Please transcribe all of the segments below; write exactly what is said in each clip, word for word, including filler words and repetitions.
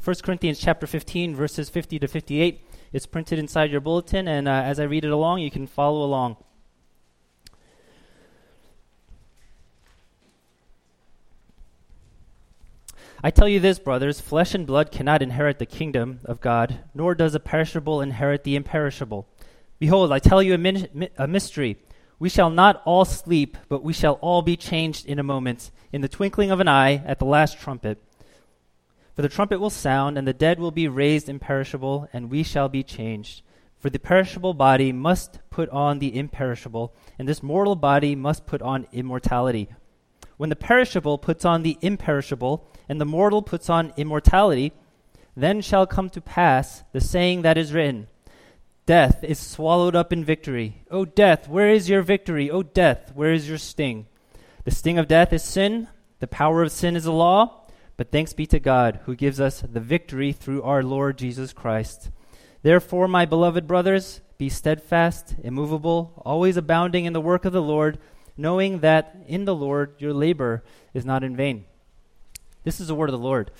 First Corinthians chapter fifteen, verses fifty to fifty-eight. It's printed inside your bulletin, and uh, as I read it along, you can follow along. I tell you this, brothers, flesh and blood cannot inherit the kingdom of God, nor does a perishable inherit the imperishable. Behold, I tell you a, min- a mystery. We shall not all sleep, but we shall all be changed in a moment, in the twinkling of an eye, at the last trumpet. For the trumpet will sound, and the dead will be raised imperishable, and we shall be changed. For the perishable body must put on the imperishable, and this mortal body must put on immortality. When the perishable puts on the imperishable, and the mortal puts on immortality, then shall come to pass the saying that is written, Death is swallowed up in victory. O death, where is your victory? O death, where is your sting? The sting of death is sin. The power of sin is the law. But thanks be to God, who gives us the victory through our Lord Jesus Christ. Therefore, my beloved brothers, be steadfast, immovable, always abounding in the work of the Lord, knowing that in the Lord your labor is not in vain. This is the word of the Lord.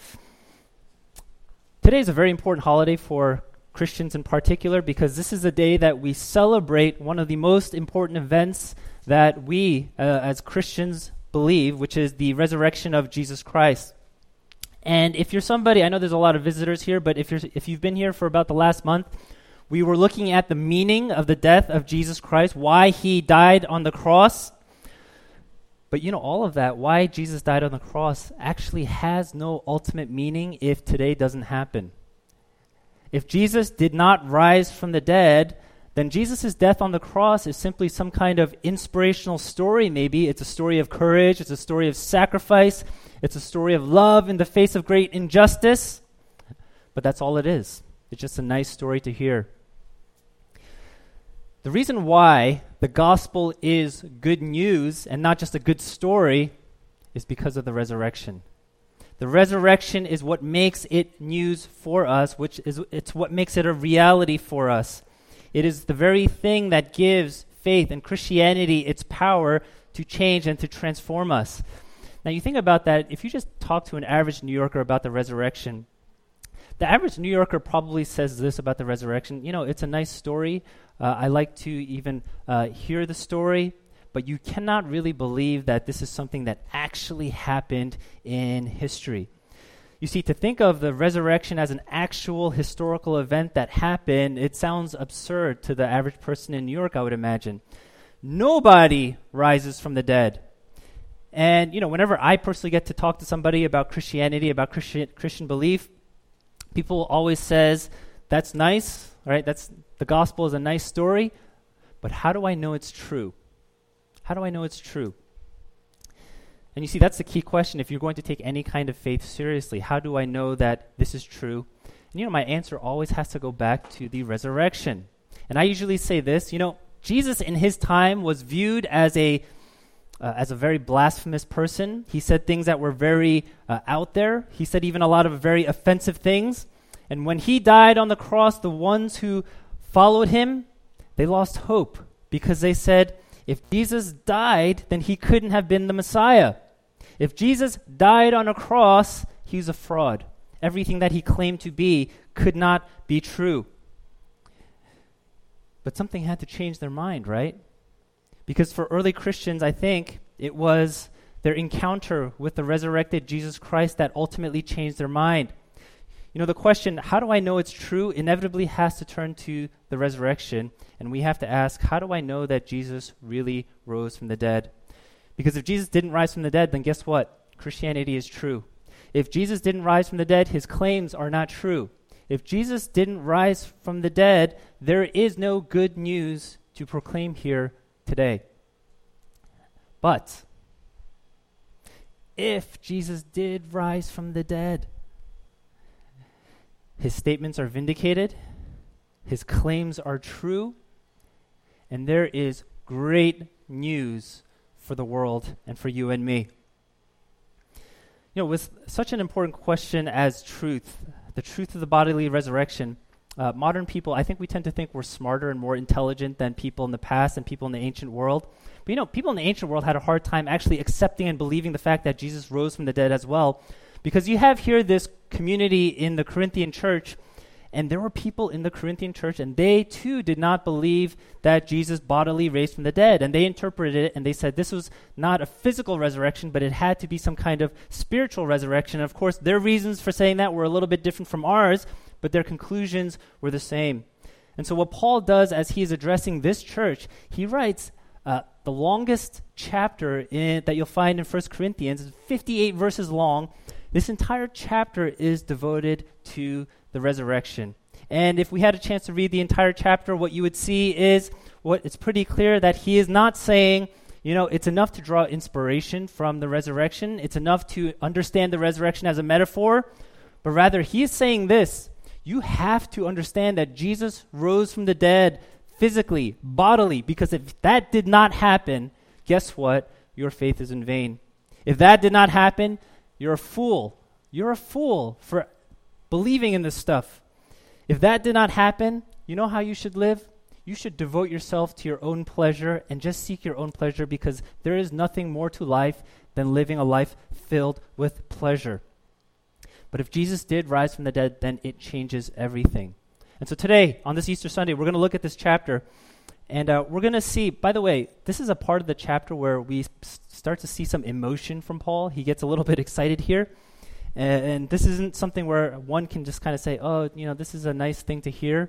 Today is a very important holiday for Christians in particular, because this is a day that we celebrate one of the most important events that we uh, as Christians believe, which is the resurrection of Jesus Christ. And if you're somebody, I know there's a lot of visitors here, but if you're if you've been here for about the last month, we were looking at the meaning of the death of Jesus Christ, why he died on the cross. But you know, all of that, why Jesus died on the cross, actually has no ultimate meaning if today doesn't happen. If Jesus did not rise from the dead, then Jesus' death on the cross is simply some kind of inspirational story, maybe. It's a story of courage. It's a story of sacrifice. It's a story of love in the face of great injustice. But that's all it is. It's just a nice story to hear. The reason why the gospel is good news and not just a good story is because of the resurrection. The resurrection is what makes it news for us, which is it's what makes it a reality for us. It is the very thing that gives faith and Christianity its power to change and to transform us. Now, you think about that. If you just talk to an average New Yorker about the resurrection, the average New Yorker probably says this about the resurrection. You know, it's a nice story. Uh, I like to even uh, hear the story, but you cannot really believe that this is something that actually happened in history. You see, to think of the resurrection as an actual historical event that happened, it sounds absurd to the average person in New York, I would imagine. Nobody rises from the dead. And, you know, whenever I personally get to talk to somebody about Christianity, about Christian Christian belief, people always says, that's nice, right? That's the gospel is a nice story, but how do I know it's true? How do I know it's true? And you see, that's the key question if you're going to take any kind of faith seriously. How do I know that this is true? And you know, my answer always has to go back to the resurrection. And I usually say this, you know, Jesus in his time was viewed as a Uh, as a very blasphemous person. He said things that were very uh, out there. He said even a lot of very offensive things. And when he died on the cross, the ones who followed him, they lost hope because they said, if Jesus died, then he couldn't have been the Messiah. If Jesus died on a cross, he's a fraud. Everything that he claimed to be could not be true. But something had to change their mind, right? Because for early Christians, I think it was their encounter with the resurrected Jesus Christ that ultimately changed their mind. You know, the question, how do I know it's true, inevitably has to turn to the resurrection. And we have to ask, how do I know that Jesus really rose from the dead? Because if Jesus didn't rise from the dead, then guess what? Christianity is true. If Jesus didn't rise from the dead, his claims are not true. If Jesus didn't rise from the dead, there is no good news to proclaim here today. But if Jesus did rise from the dead, his statements are vindicated, his claims are true, and there is great news for the world and for you and me. You know, with such an important question as truth, the truth of the bodily resurrection, Uh, modern people, I think we tend to think we're smarter and more intelligent than people in the past and people in the ancient world. But you know, people in the ancient world had a hard time actually accepting and believing the fact that Jesus rose from the dead as well, Because you have here this community in the Corinthian church, and there were people in the Corinthian church, and they too did not believe that Jesus bodily raised from the dead. And they interpreted it, and they said this was not a physical resurrection, but it had to be some kind of spiritual resurrection. And of course, their reasons for saying that were a little bit different from ours, but their conclusions were the same. And so what Paul does as he is addressing this church, he writes uh, the longest chapter in, that you'll find in First Corinthians. It's fifty-eight verses long. This entire chapter is devoted to the resurrection. And if we had a chance to read the entire chapter, what you would see is what it's pretty clear that he is not saying, you know, it's enough to draw inspiration from the resurrection. It's enough to understand the resurrection as a metaphor. But rather, he is saying this: you have to understand that Jesus rose from the dead physically, bodily, because if that did not happen, guess what? Your faith is in vain. If that did not happen, you're a fool. You're a fool for believing in this stuff. If that did not happen, you know how you should live? You should devote yourself to your own pleasure and just seek your own pleasure, because there is nothing more to life than living a life filled with pleasure. But if Jesus did rise from the dead, then it changes everything. And so today, on this Easter Sunday, we're going to look at this chapter, and uh, we're going to see, by the way, this is a part of the chapter where we s- start to see some emotion from Paul. He gets a little bit excited here, and, and this isn't something where one can just kind of say, oh, you know, this is a nice thing to hear,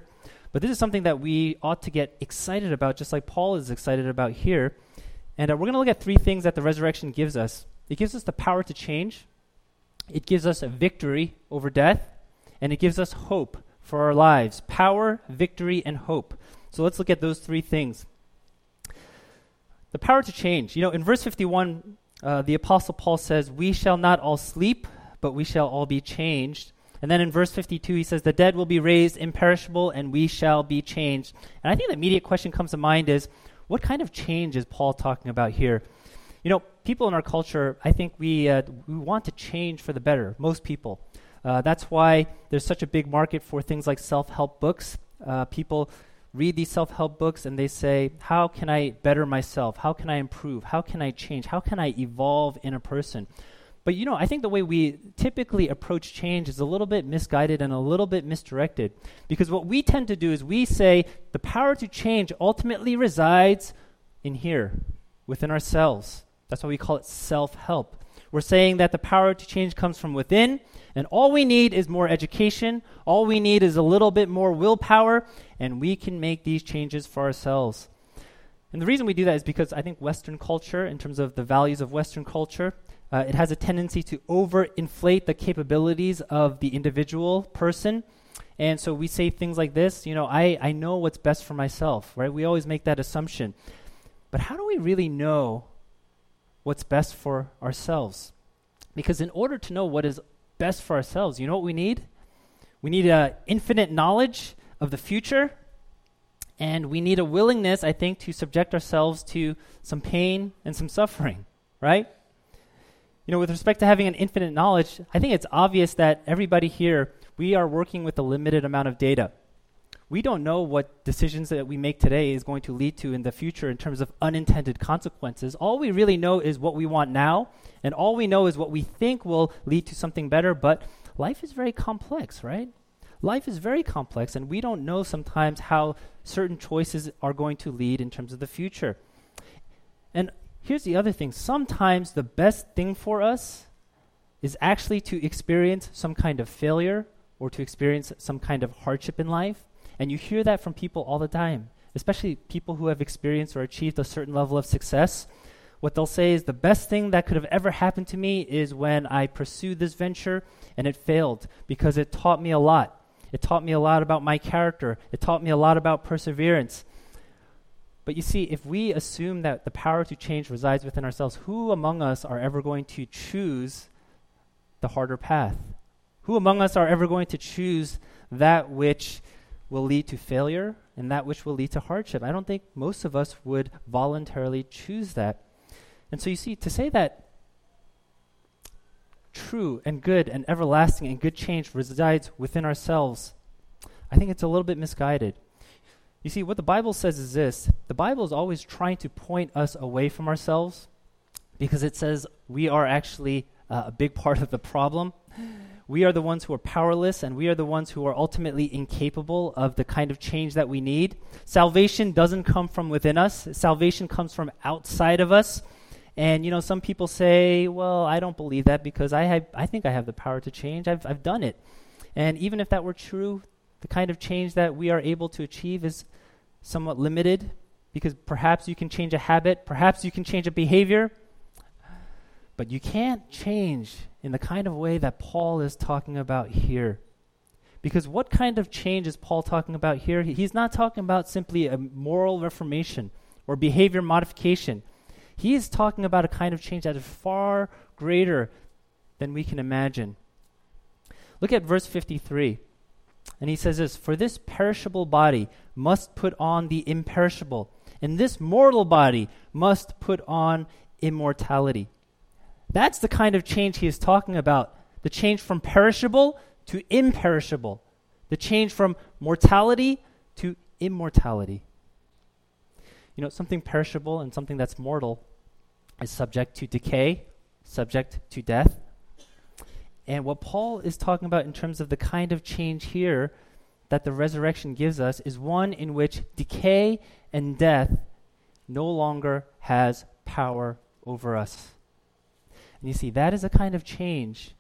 but this is something that we ought to get excited about, just like Paul is excited about here. And uh, we're going to look at three things that the resurrection gives us. It gives us the power to change. It gives us a victory over death, and it gives us hope for our lives. Power, victory, and hope. So let's look at those three things. The power to change. You know, in verse fifty-one, uh, the Apostle Paul says, we shall not all sleep, but we shall all be changed. And then in verse fifty-two, he says, the dead will be raised imperishable, and we shall be changed. And I think the immediate question comes to mind is, what kind of change is Paul talking about here? You know, people in our culture, I think we uh, we want to change for the better, most people. Uh, that's why there's such a big market for things like self-help books. Uh, people read these self-help books and they say, how can I better myself? How can I improve? How can I change? How can I evolve in a person? But, you know, I think the way we typically approach change is a little bit misguided and a little bit misdirected, because what we tend to do is we say the power to change ultimately resides in here, within ourselves. That's why we call it self-help. We're saying that the power to change comes from within, and all we need is more education, all we need is a little bit more willpower, and we can make these changes for ourselves. And the reason we do that is because I think Western culture, in terms of the values of Western culture, uh, it has a tendency to overinflate the capabilities of the individual person. And so we say things like this, you know, I, I know what's best for myself, right? We always make that assumption. But how do we really know what's best for ourselves? Because in order to know what is best for ourselves, you know what we need? We need an infinite knowledge of the future, and we need a willingness, I think, to subject ourselves to some pain and some suffering, right? You know, with respect to having an infinite knowledge, I think it's obvious that everybody here, we are working with a limited amount of data. We don't know what decisions that we make today is going to lead to in the future in terms of unintended consequences. All we really know is what we want now, and all we know is what we think will lead to something better, but life is very complex, right? Life is very complex, and we don't know sometimes how certain choices are going to lead in terms of the future. And here's the other thing. Sometimes the best thing for us is actually to experience some kind of failure or to experience some kind of hardship in life. And you hear that from people all the time, especially people who have experienced or achieved a certain level of success. What they'll say is, the best thing that could have ever happened to me is when I pursued this venture and it failed, because it taught me a lot. It taught me a lot about my character. It taught me a lot about perseverance. But you see, if we assume that the power to change resides within ourselves, who among us are ever going to choose the harder path? Who among us are ever going to choose that which will lead to failure and that which will lead to hardship? I don't think most of us would voluntarily choose that. And so you see, to say that true and good and everlasting and good change resides within ourselves, I think it's a little bit misguided. You see, what the Bible says is this: the Bible is always trying to point us away from ourselves, because it says we are actually uh, a big part of the problem. We are the ones who are powerless, and we are the ones who are ultimately incapable of the kind of change that we need. Salvation doesn't come from within us. Salvation comes from outside of us. And, you know, some people say, well, I don't believe that because I have, I think I have the power to change. I've, I've done it. And even if that were true, the kind of change that we are able to achieve is somewhat limited, because perhaps you can change a habit, perhaps you can change a behavior, but you can't change in the kind of way that Paul is talking about here. Because what kind of change is Paul talking about here? He's not talking about simply a moral reformation or behavior modification. He is talking about a kind of change that is far greater than we can imagine. Look at verse fifty-three. And he says this, "For this perishable body must put on the imperishable, and this mortal body must put on immortality." That's the kind of change he is talking about. The change from perishable to imperishable. The change from mortality to immortality. You know, something perishable and something that's mortal is subject to decay, subject to death. And what Paul is talking about in terms of the kind of change here that the resurrection gives us is one in which decay and death no longer has power over us. And you see, that is a kind of change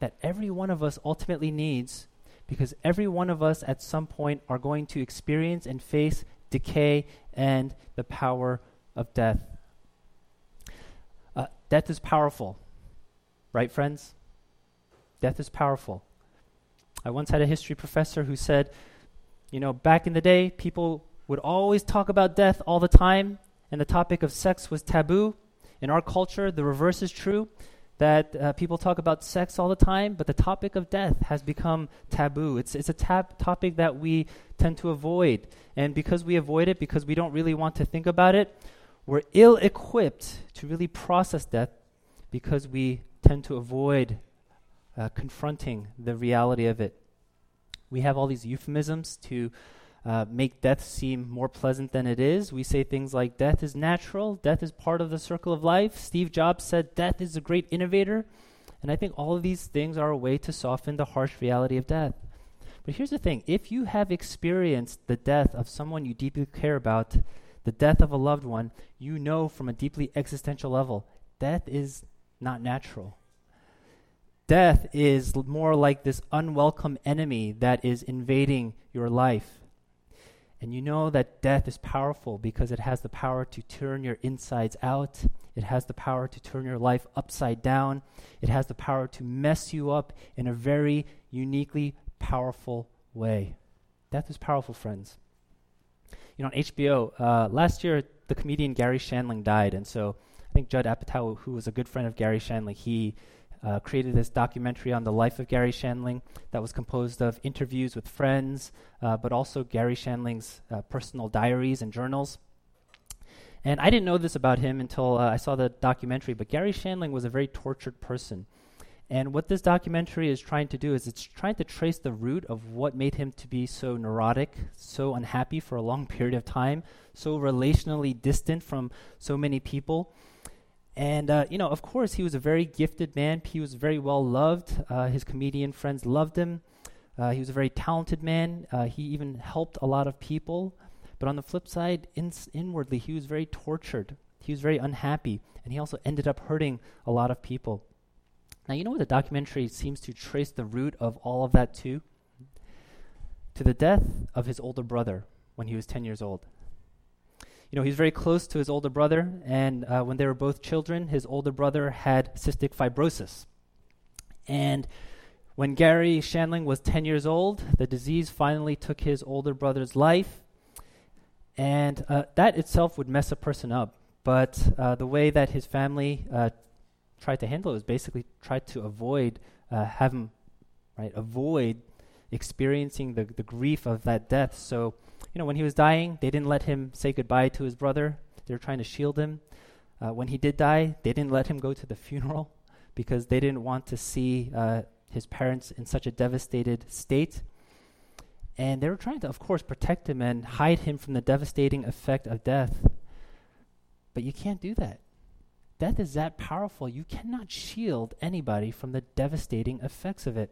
that every one of us ultimately needs, because every one of us at some point are going to experience and face decay and the power of death. Uh, death is powerful, right, friends? Death is powerful. I once had a history professor who said, you know, back in the day, people would always talk about death all the time, and the topic of sex was taboo. In our culture, the reverse is true, that uh, people talk about sex all the time, but the topic of death has become taboo. It's it's a tab- topic that we tend to avoid. And because we avoid it, because we don't really want to think about it, we're ill-equipped to really process death, because we tend to avoid uh, confronting the reality of it. We have all these euphemisms to Uh, make death seem more pleasant than it is. We say things like, death is natural, death is part of the circle of life. Steve Jobs said, death is a great innovator. And I think all of these things are a way to soften the harsh reality of death. But here's the thing, if you have experienced the death of someone you deeply care about, the death of a loved one, you know from a deeply existential level, death is not natural. Death is more like this unwelcome enemy that is invading your life. And you know that death is powerful because it has the power to turn your insides out. It has the power to turn your life upside down. It has the power to mess you up in a very uniquely powerful way. Death is powerful, friends. You know, on H B O, uh, last year, the comedian Gary Shandling died. And so I think Judd Apatow, who was a good friend of Gary Shandling, he uh, created this documentary on the life of Gary Shandling that was composed of interviews with friends, Uh, but also Gary Shandling's uh, personal diaries and journals. And I didn't know this about him until uh, I saw the documentary, but Gary Shandling was a very tortured person. And what this documentary is trying to do is it's trying to trace the root of what made him to be so neurotic, so unhappy for a long period of time, so relationally distant from so many people. And, uh, you know, of course, he was a very gifted man. He was very well loved. Uh, his comedian friends loved him. Uh, he was a very talented man. Uh, he even helped a lot of people. But on the flip side, ins- inwardly, he was very tortured. He was very unhappy. And he also ended up hurting a lot of people. Now, you know what the documentary seems to trace the root of all of that to? To the death of his older brother when he was ten years old. You know, he was very close to his older brother. And uh, when they were both children, his older brother had cystic fibrosis. And when Gary Shandling was ten years old, the disease finally took his older brother's life, and uh, that itself would mess a person up. But uh, the way that his family uh, tried to handle it was basically tried to avoid uh, have him, right, avoid experiencing the, the grief of that death. So, you know, when he was dying, they didn't let him say goodbye to his brother. They were trying to shield him. Uh, when he did die, they didn't let him go to the funeral because they didn't want to see Uh, his parents in such a devastated state. And they were trying to, of course, protect him and hide him from the devastating effect of death. But you can't do that. Death is that powerful. You cannot shield anybody from the devastating effects of it.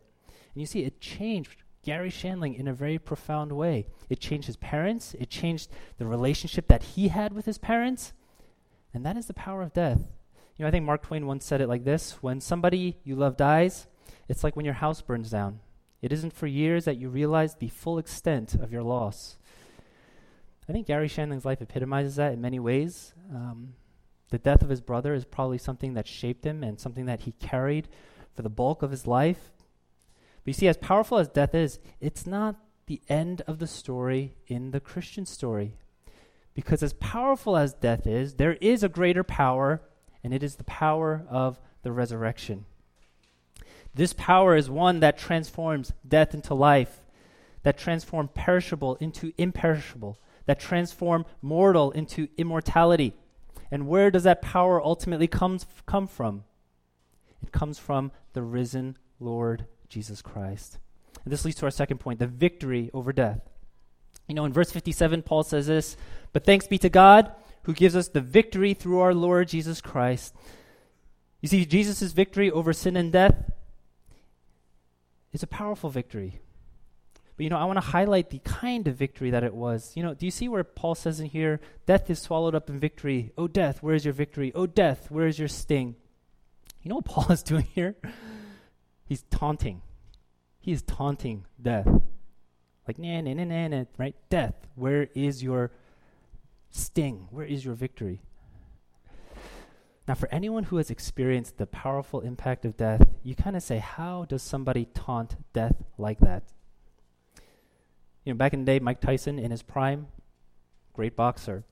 And you see, it changed Gary Shandling in a very profound way. It changed his parents. It changed the relationship that he had with his parents. And that is the power of death. You know, I think Mark Twain once said it like this: when somebody you love dies, it's like when your house burns down. It isn't for years that you realize the full extent of your loss. I think Gary Shandling's life epitomizes that in many ways. Um, the death of his brother is probably something that shaped him and something that he carried for the bulk of his life. But you see, as powerful as death is, it's not the end of the story in the Christian story. Because as powerful as death is, there is a greater power, and it is the power of the resurrection. This power is one that transforms death into life, that transforms perishable into imperishable, that transforms mortal into immortality. And where does that power ultimately comes, come from? It comes from the risen Lord Jesus Christ. And this leads to our second point, the victory over death. You know, in verse fifty-seven, Paul says this: "But thanks be to God, who gives us the victory through our Lord Jesus Christ." You see, Jesus' victory over sin and death is a powerful victory. But, you know, I want to highlight the kind of victory that it was. You know, do you see where Paul says in here, death is swallowed up in victory. Oh, death, where is your victory? Oh, death, where is your sting? You know what Paul is doing here? He's taunting. He is taunting death. Like, nah, nah, nah, nah, nah, right? Death, where is your sting? Where is your victory? Now, for anyone who has experienced the powerful impact of death, you kind of say, how does somebody taunt death like that? You know, back in the day, Mike Tyson in his prime, great boxer.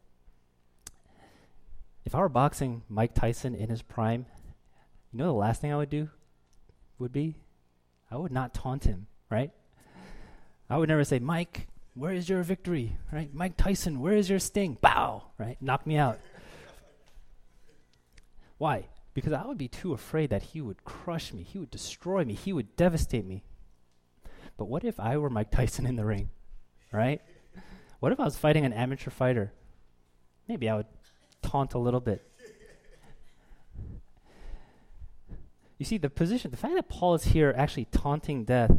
If I were boxing Mike Tyson in his prime, you know the last thing I would do would be? I would not taunt him, right? I would never say, Mike, where is your victory, right? Mike Tyson, where is your sting? Bow, right? Knock me out. Why? Because I would be too afraid that he would crush me, he would destroy me, he would devastate me. But what if I were Mike Tyson in the ring, right? What if I was fighting an amateur fighter? Maybe I would taunt a little bit. You see, the position, the fact that Paul is here actually taunting death,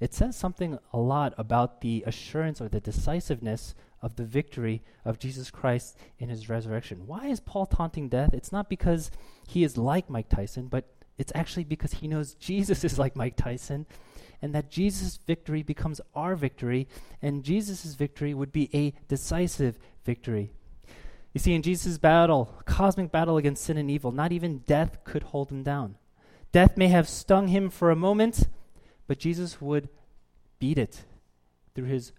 it says something a lot about the assurance or the decisiveness of the victory of Jesus Christ in his resurrection. Why is Paul taunting death? It's not because he is like Mike Tyson, but it's actually because he knows Jesus is like Mike Tyson, and that Jesus' victory becomes our victory, and Jesus' victory would be a decisive victory. You see, in Jesus' battle, cosmic battle against sin and evil, not even death could hold him down. Death may have stung him for a moment, but Jesus would beat it through his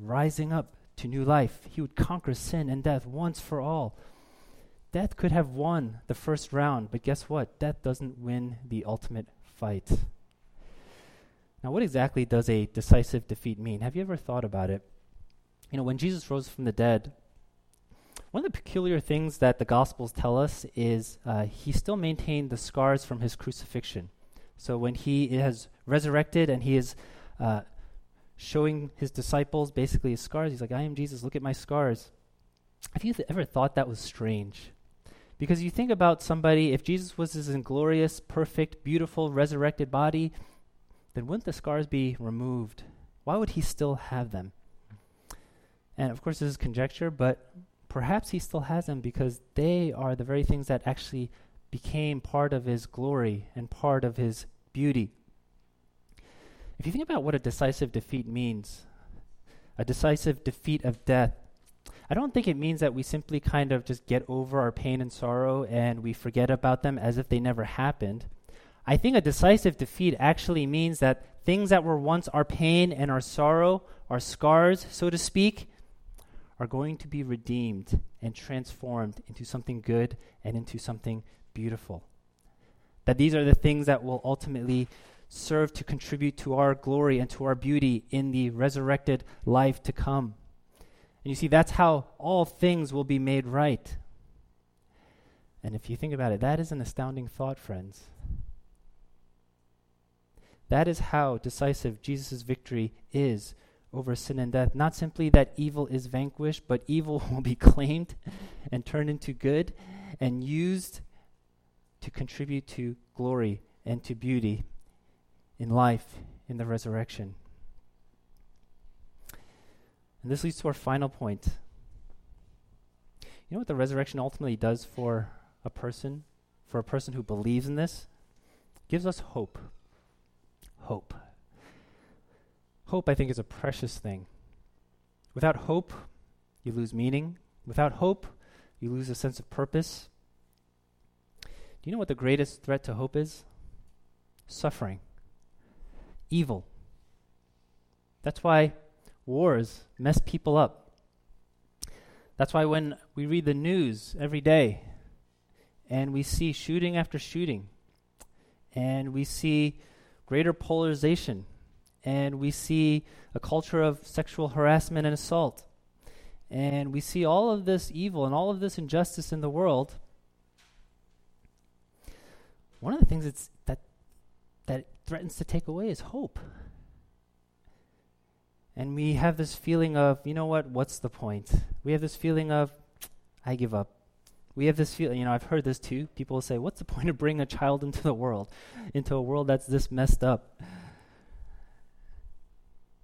rising up to new life. He would conquer sin and death once for all. Death could have won the first round, but guess what? Death doesn't win the ultimate fight. Now, what exactly does a decisive defeat mean? Have you ever thought about it? You know, when Jesus rose from the dead, one of the peculiar things that the Gospels tell us is uh, he still maintained the scars from his crucifixion. So when he has resurrected and he is uh, showing his disciples basically his scars, he's like, I am Jesus, look at my scars. Have you th- ever thought that was strange? Because you think about somebody, if Jesus was his inglorious, perfect, beautiful, resurrected body, then wouldn't the scars be removed? Why would he still have them? And of course this is conjecture, but perhaps he still has them because they are the very things that actually became part of his glory and part of his beauty. If you think about what a decisive defeat means, a decisive defeat of death, I don't think it means that we simply kind of just get over our pain and sorrow and we forget about them as if they never happened. I think a decisive defeat actually means that things that were once our pain and our sorrow, our scars, so to speak, are going to be redeemed and transformed into something good and into something beautiful. That these are the things that will ultimately serve to contribute to our glory and to our beauty in the resurrected life to come. And you see, that's how all things will be made right. And if you think about it, that is an astounding thought, friends. That is how decisive Jesus' victory is over sin and death. Not simply that evil is vanquished, but evil will be claimed and turned into good and used to contribute to glory and to beauty in life, in the resurrection. And this leads to our final point. You know what the resurrection ultimately does for a person, for a person who believes in this? It gives us hope. Hope. Hope, I think, is a precious thing. Without hope, you lose meaning. Without hope, you lose a sense of purpose. Do you know what the greatest threat to hope is? Suffering. Evil. That's why wars mess people up. That's why when we read the news every day and we see shooting after shooting and we see greater polarization and we see a culture of sexual harassment and assault and we see all of this evil and all of this injustice in the world, one of the things it's that that threatens to take away is hope. And we have this feeling of, you know what, what's the point? We have this feeling of, I give up. We have this feeling, you know, I've heard this too. People say, what's the point of bringing a child into the world, into a world that's this messed up?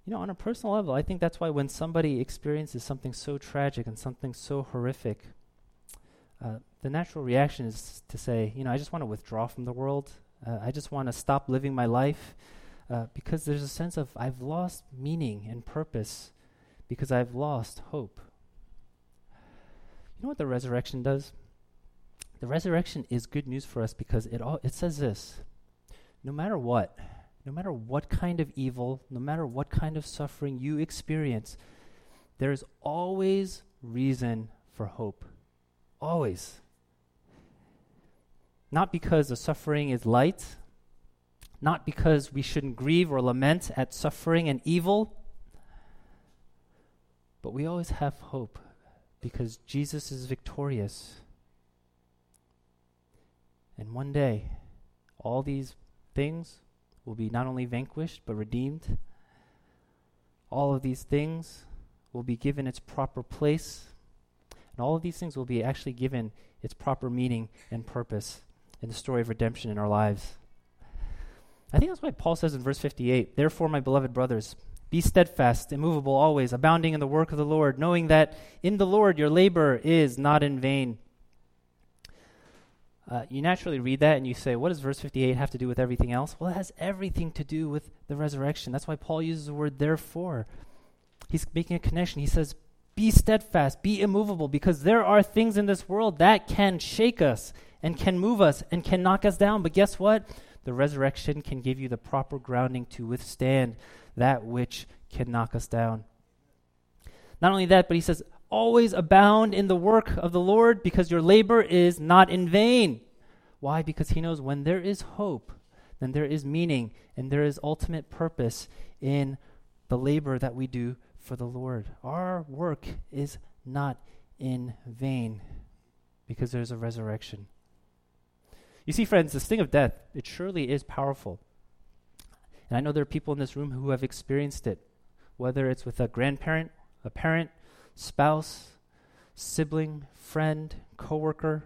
You know, on a personal level, I think that's why when somebody experiences something so tragic and something so horrific, uh, the natural reaction is to say, you know, I just want to withdraw from the world. Uh, I just want to stop living my life. Uh, because there's a sense of I've lost meaning and purpose because I've lost hope. You know what the resurrection does? The resurrection is good news for us because it all, it says this. No matter what, no matter what kind of evil, no matter what kind of suffering you experience, there is always reason for hope. Always. Not because the suffering is light, not because we shouldn't grieve or lament at suffering and evil, but we always have hope because Jesus is victorious. And one day, all these things will be not only vanquished but redeemed. All of these things will be given its proper place. And all of these things will be actually given its proper meaning and purpose in the story of redemption in our lives. I think that's why Paul says in verse fifty-eight, therefore, my beloved brothers, be steadfast, immovable always, abounding in the work of the Lord, knowing that in the Lord your labor is not in vain. Uh, you naturally read that and you say, what does verse fifty-eight have to do with everything else? Well, it has everything to do with the resurrection. That's why Paul uses the word therefore. He's making a connection. He says, be steadfast, be immovable, because there are things in this world that can shake us and can move us and can knock us down. But guess what? The resurrection can give you the proper grounding to withstand that which can knock us down. Not only that, but he says, always abound in the work of the Lord because your labor is not in vain. Why? Because he knows when there is hope, then there is meaning and there is ultimate purpose in the labor that we do for the Lord. Our work is not in vain because there's a resurrection. You see, friends, this thing of death, it surely is powerful. And I know there are people in this room who have experienced it, whether it's with a grandparent, a parent, spouse, sibling, friend, coworker,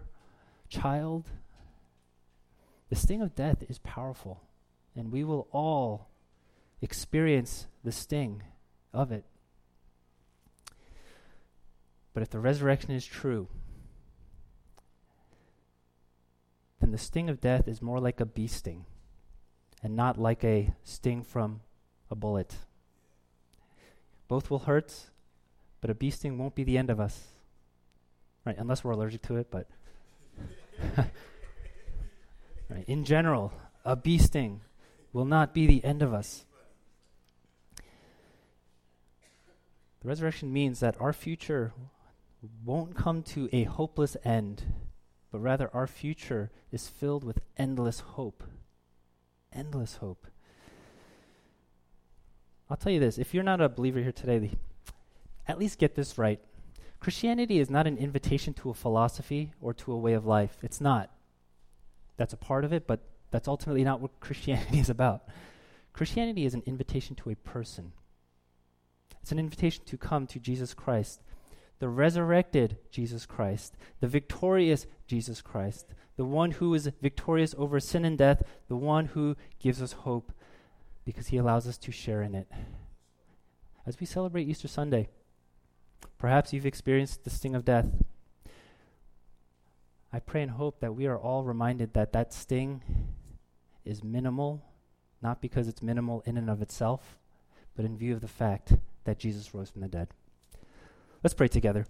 child. This thing of death is powerful, and we will all experience the sting of it. But if the resurrection is true, and the sting of death is more like a bee sting and not like a sting from a bullet. Both will hurt, but a bee sting won't be the end of us. Right, unless we're allergic to it, but right, in general, a bee sting will not be the end of us. The resurrection means that our future won't come to a hopeless end, but rather our future is filled with endless hope. Endless hope. I'll tell you this, if you're not a believer here today, at least get this right. Christianity is not an invitation to a philosophy or to a way of life. It's not. That's a part of it, but that's ultimately not what Christianity is about. Christianity is an invitation to a person. It's an invitation to come to Jesus Christ, the resurrected Jesus Christ, the victorious Jesus Christ, the one who is victorious over sin and death, the one who gives us hope because he allows us to share in it. As we celebrate Easter Sunday, perhaps you've experienced the sting of death. I pray and hope that we are all reminded that that sting is minimal, not because it's minimal in and of itself, but in view of the fact that Jesus rose from the dead. Let's pray together.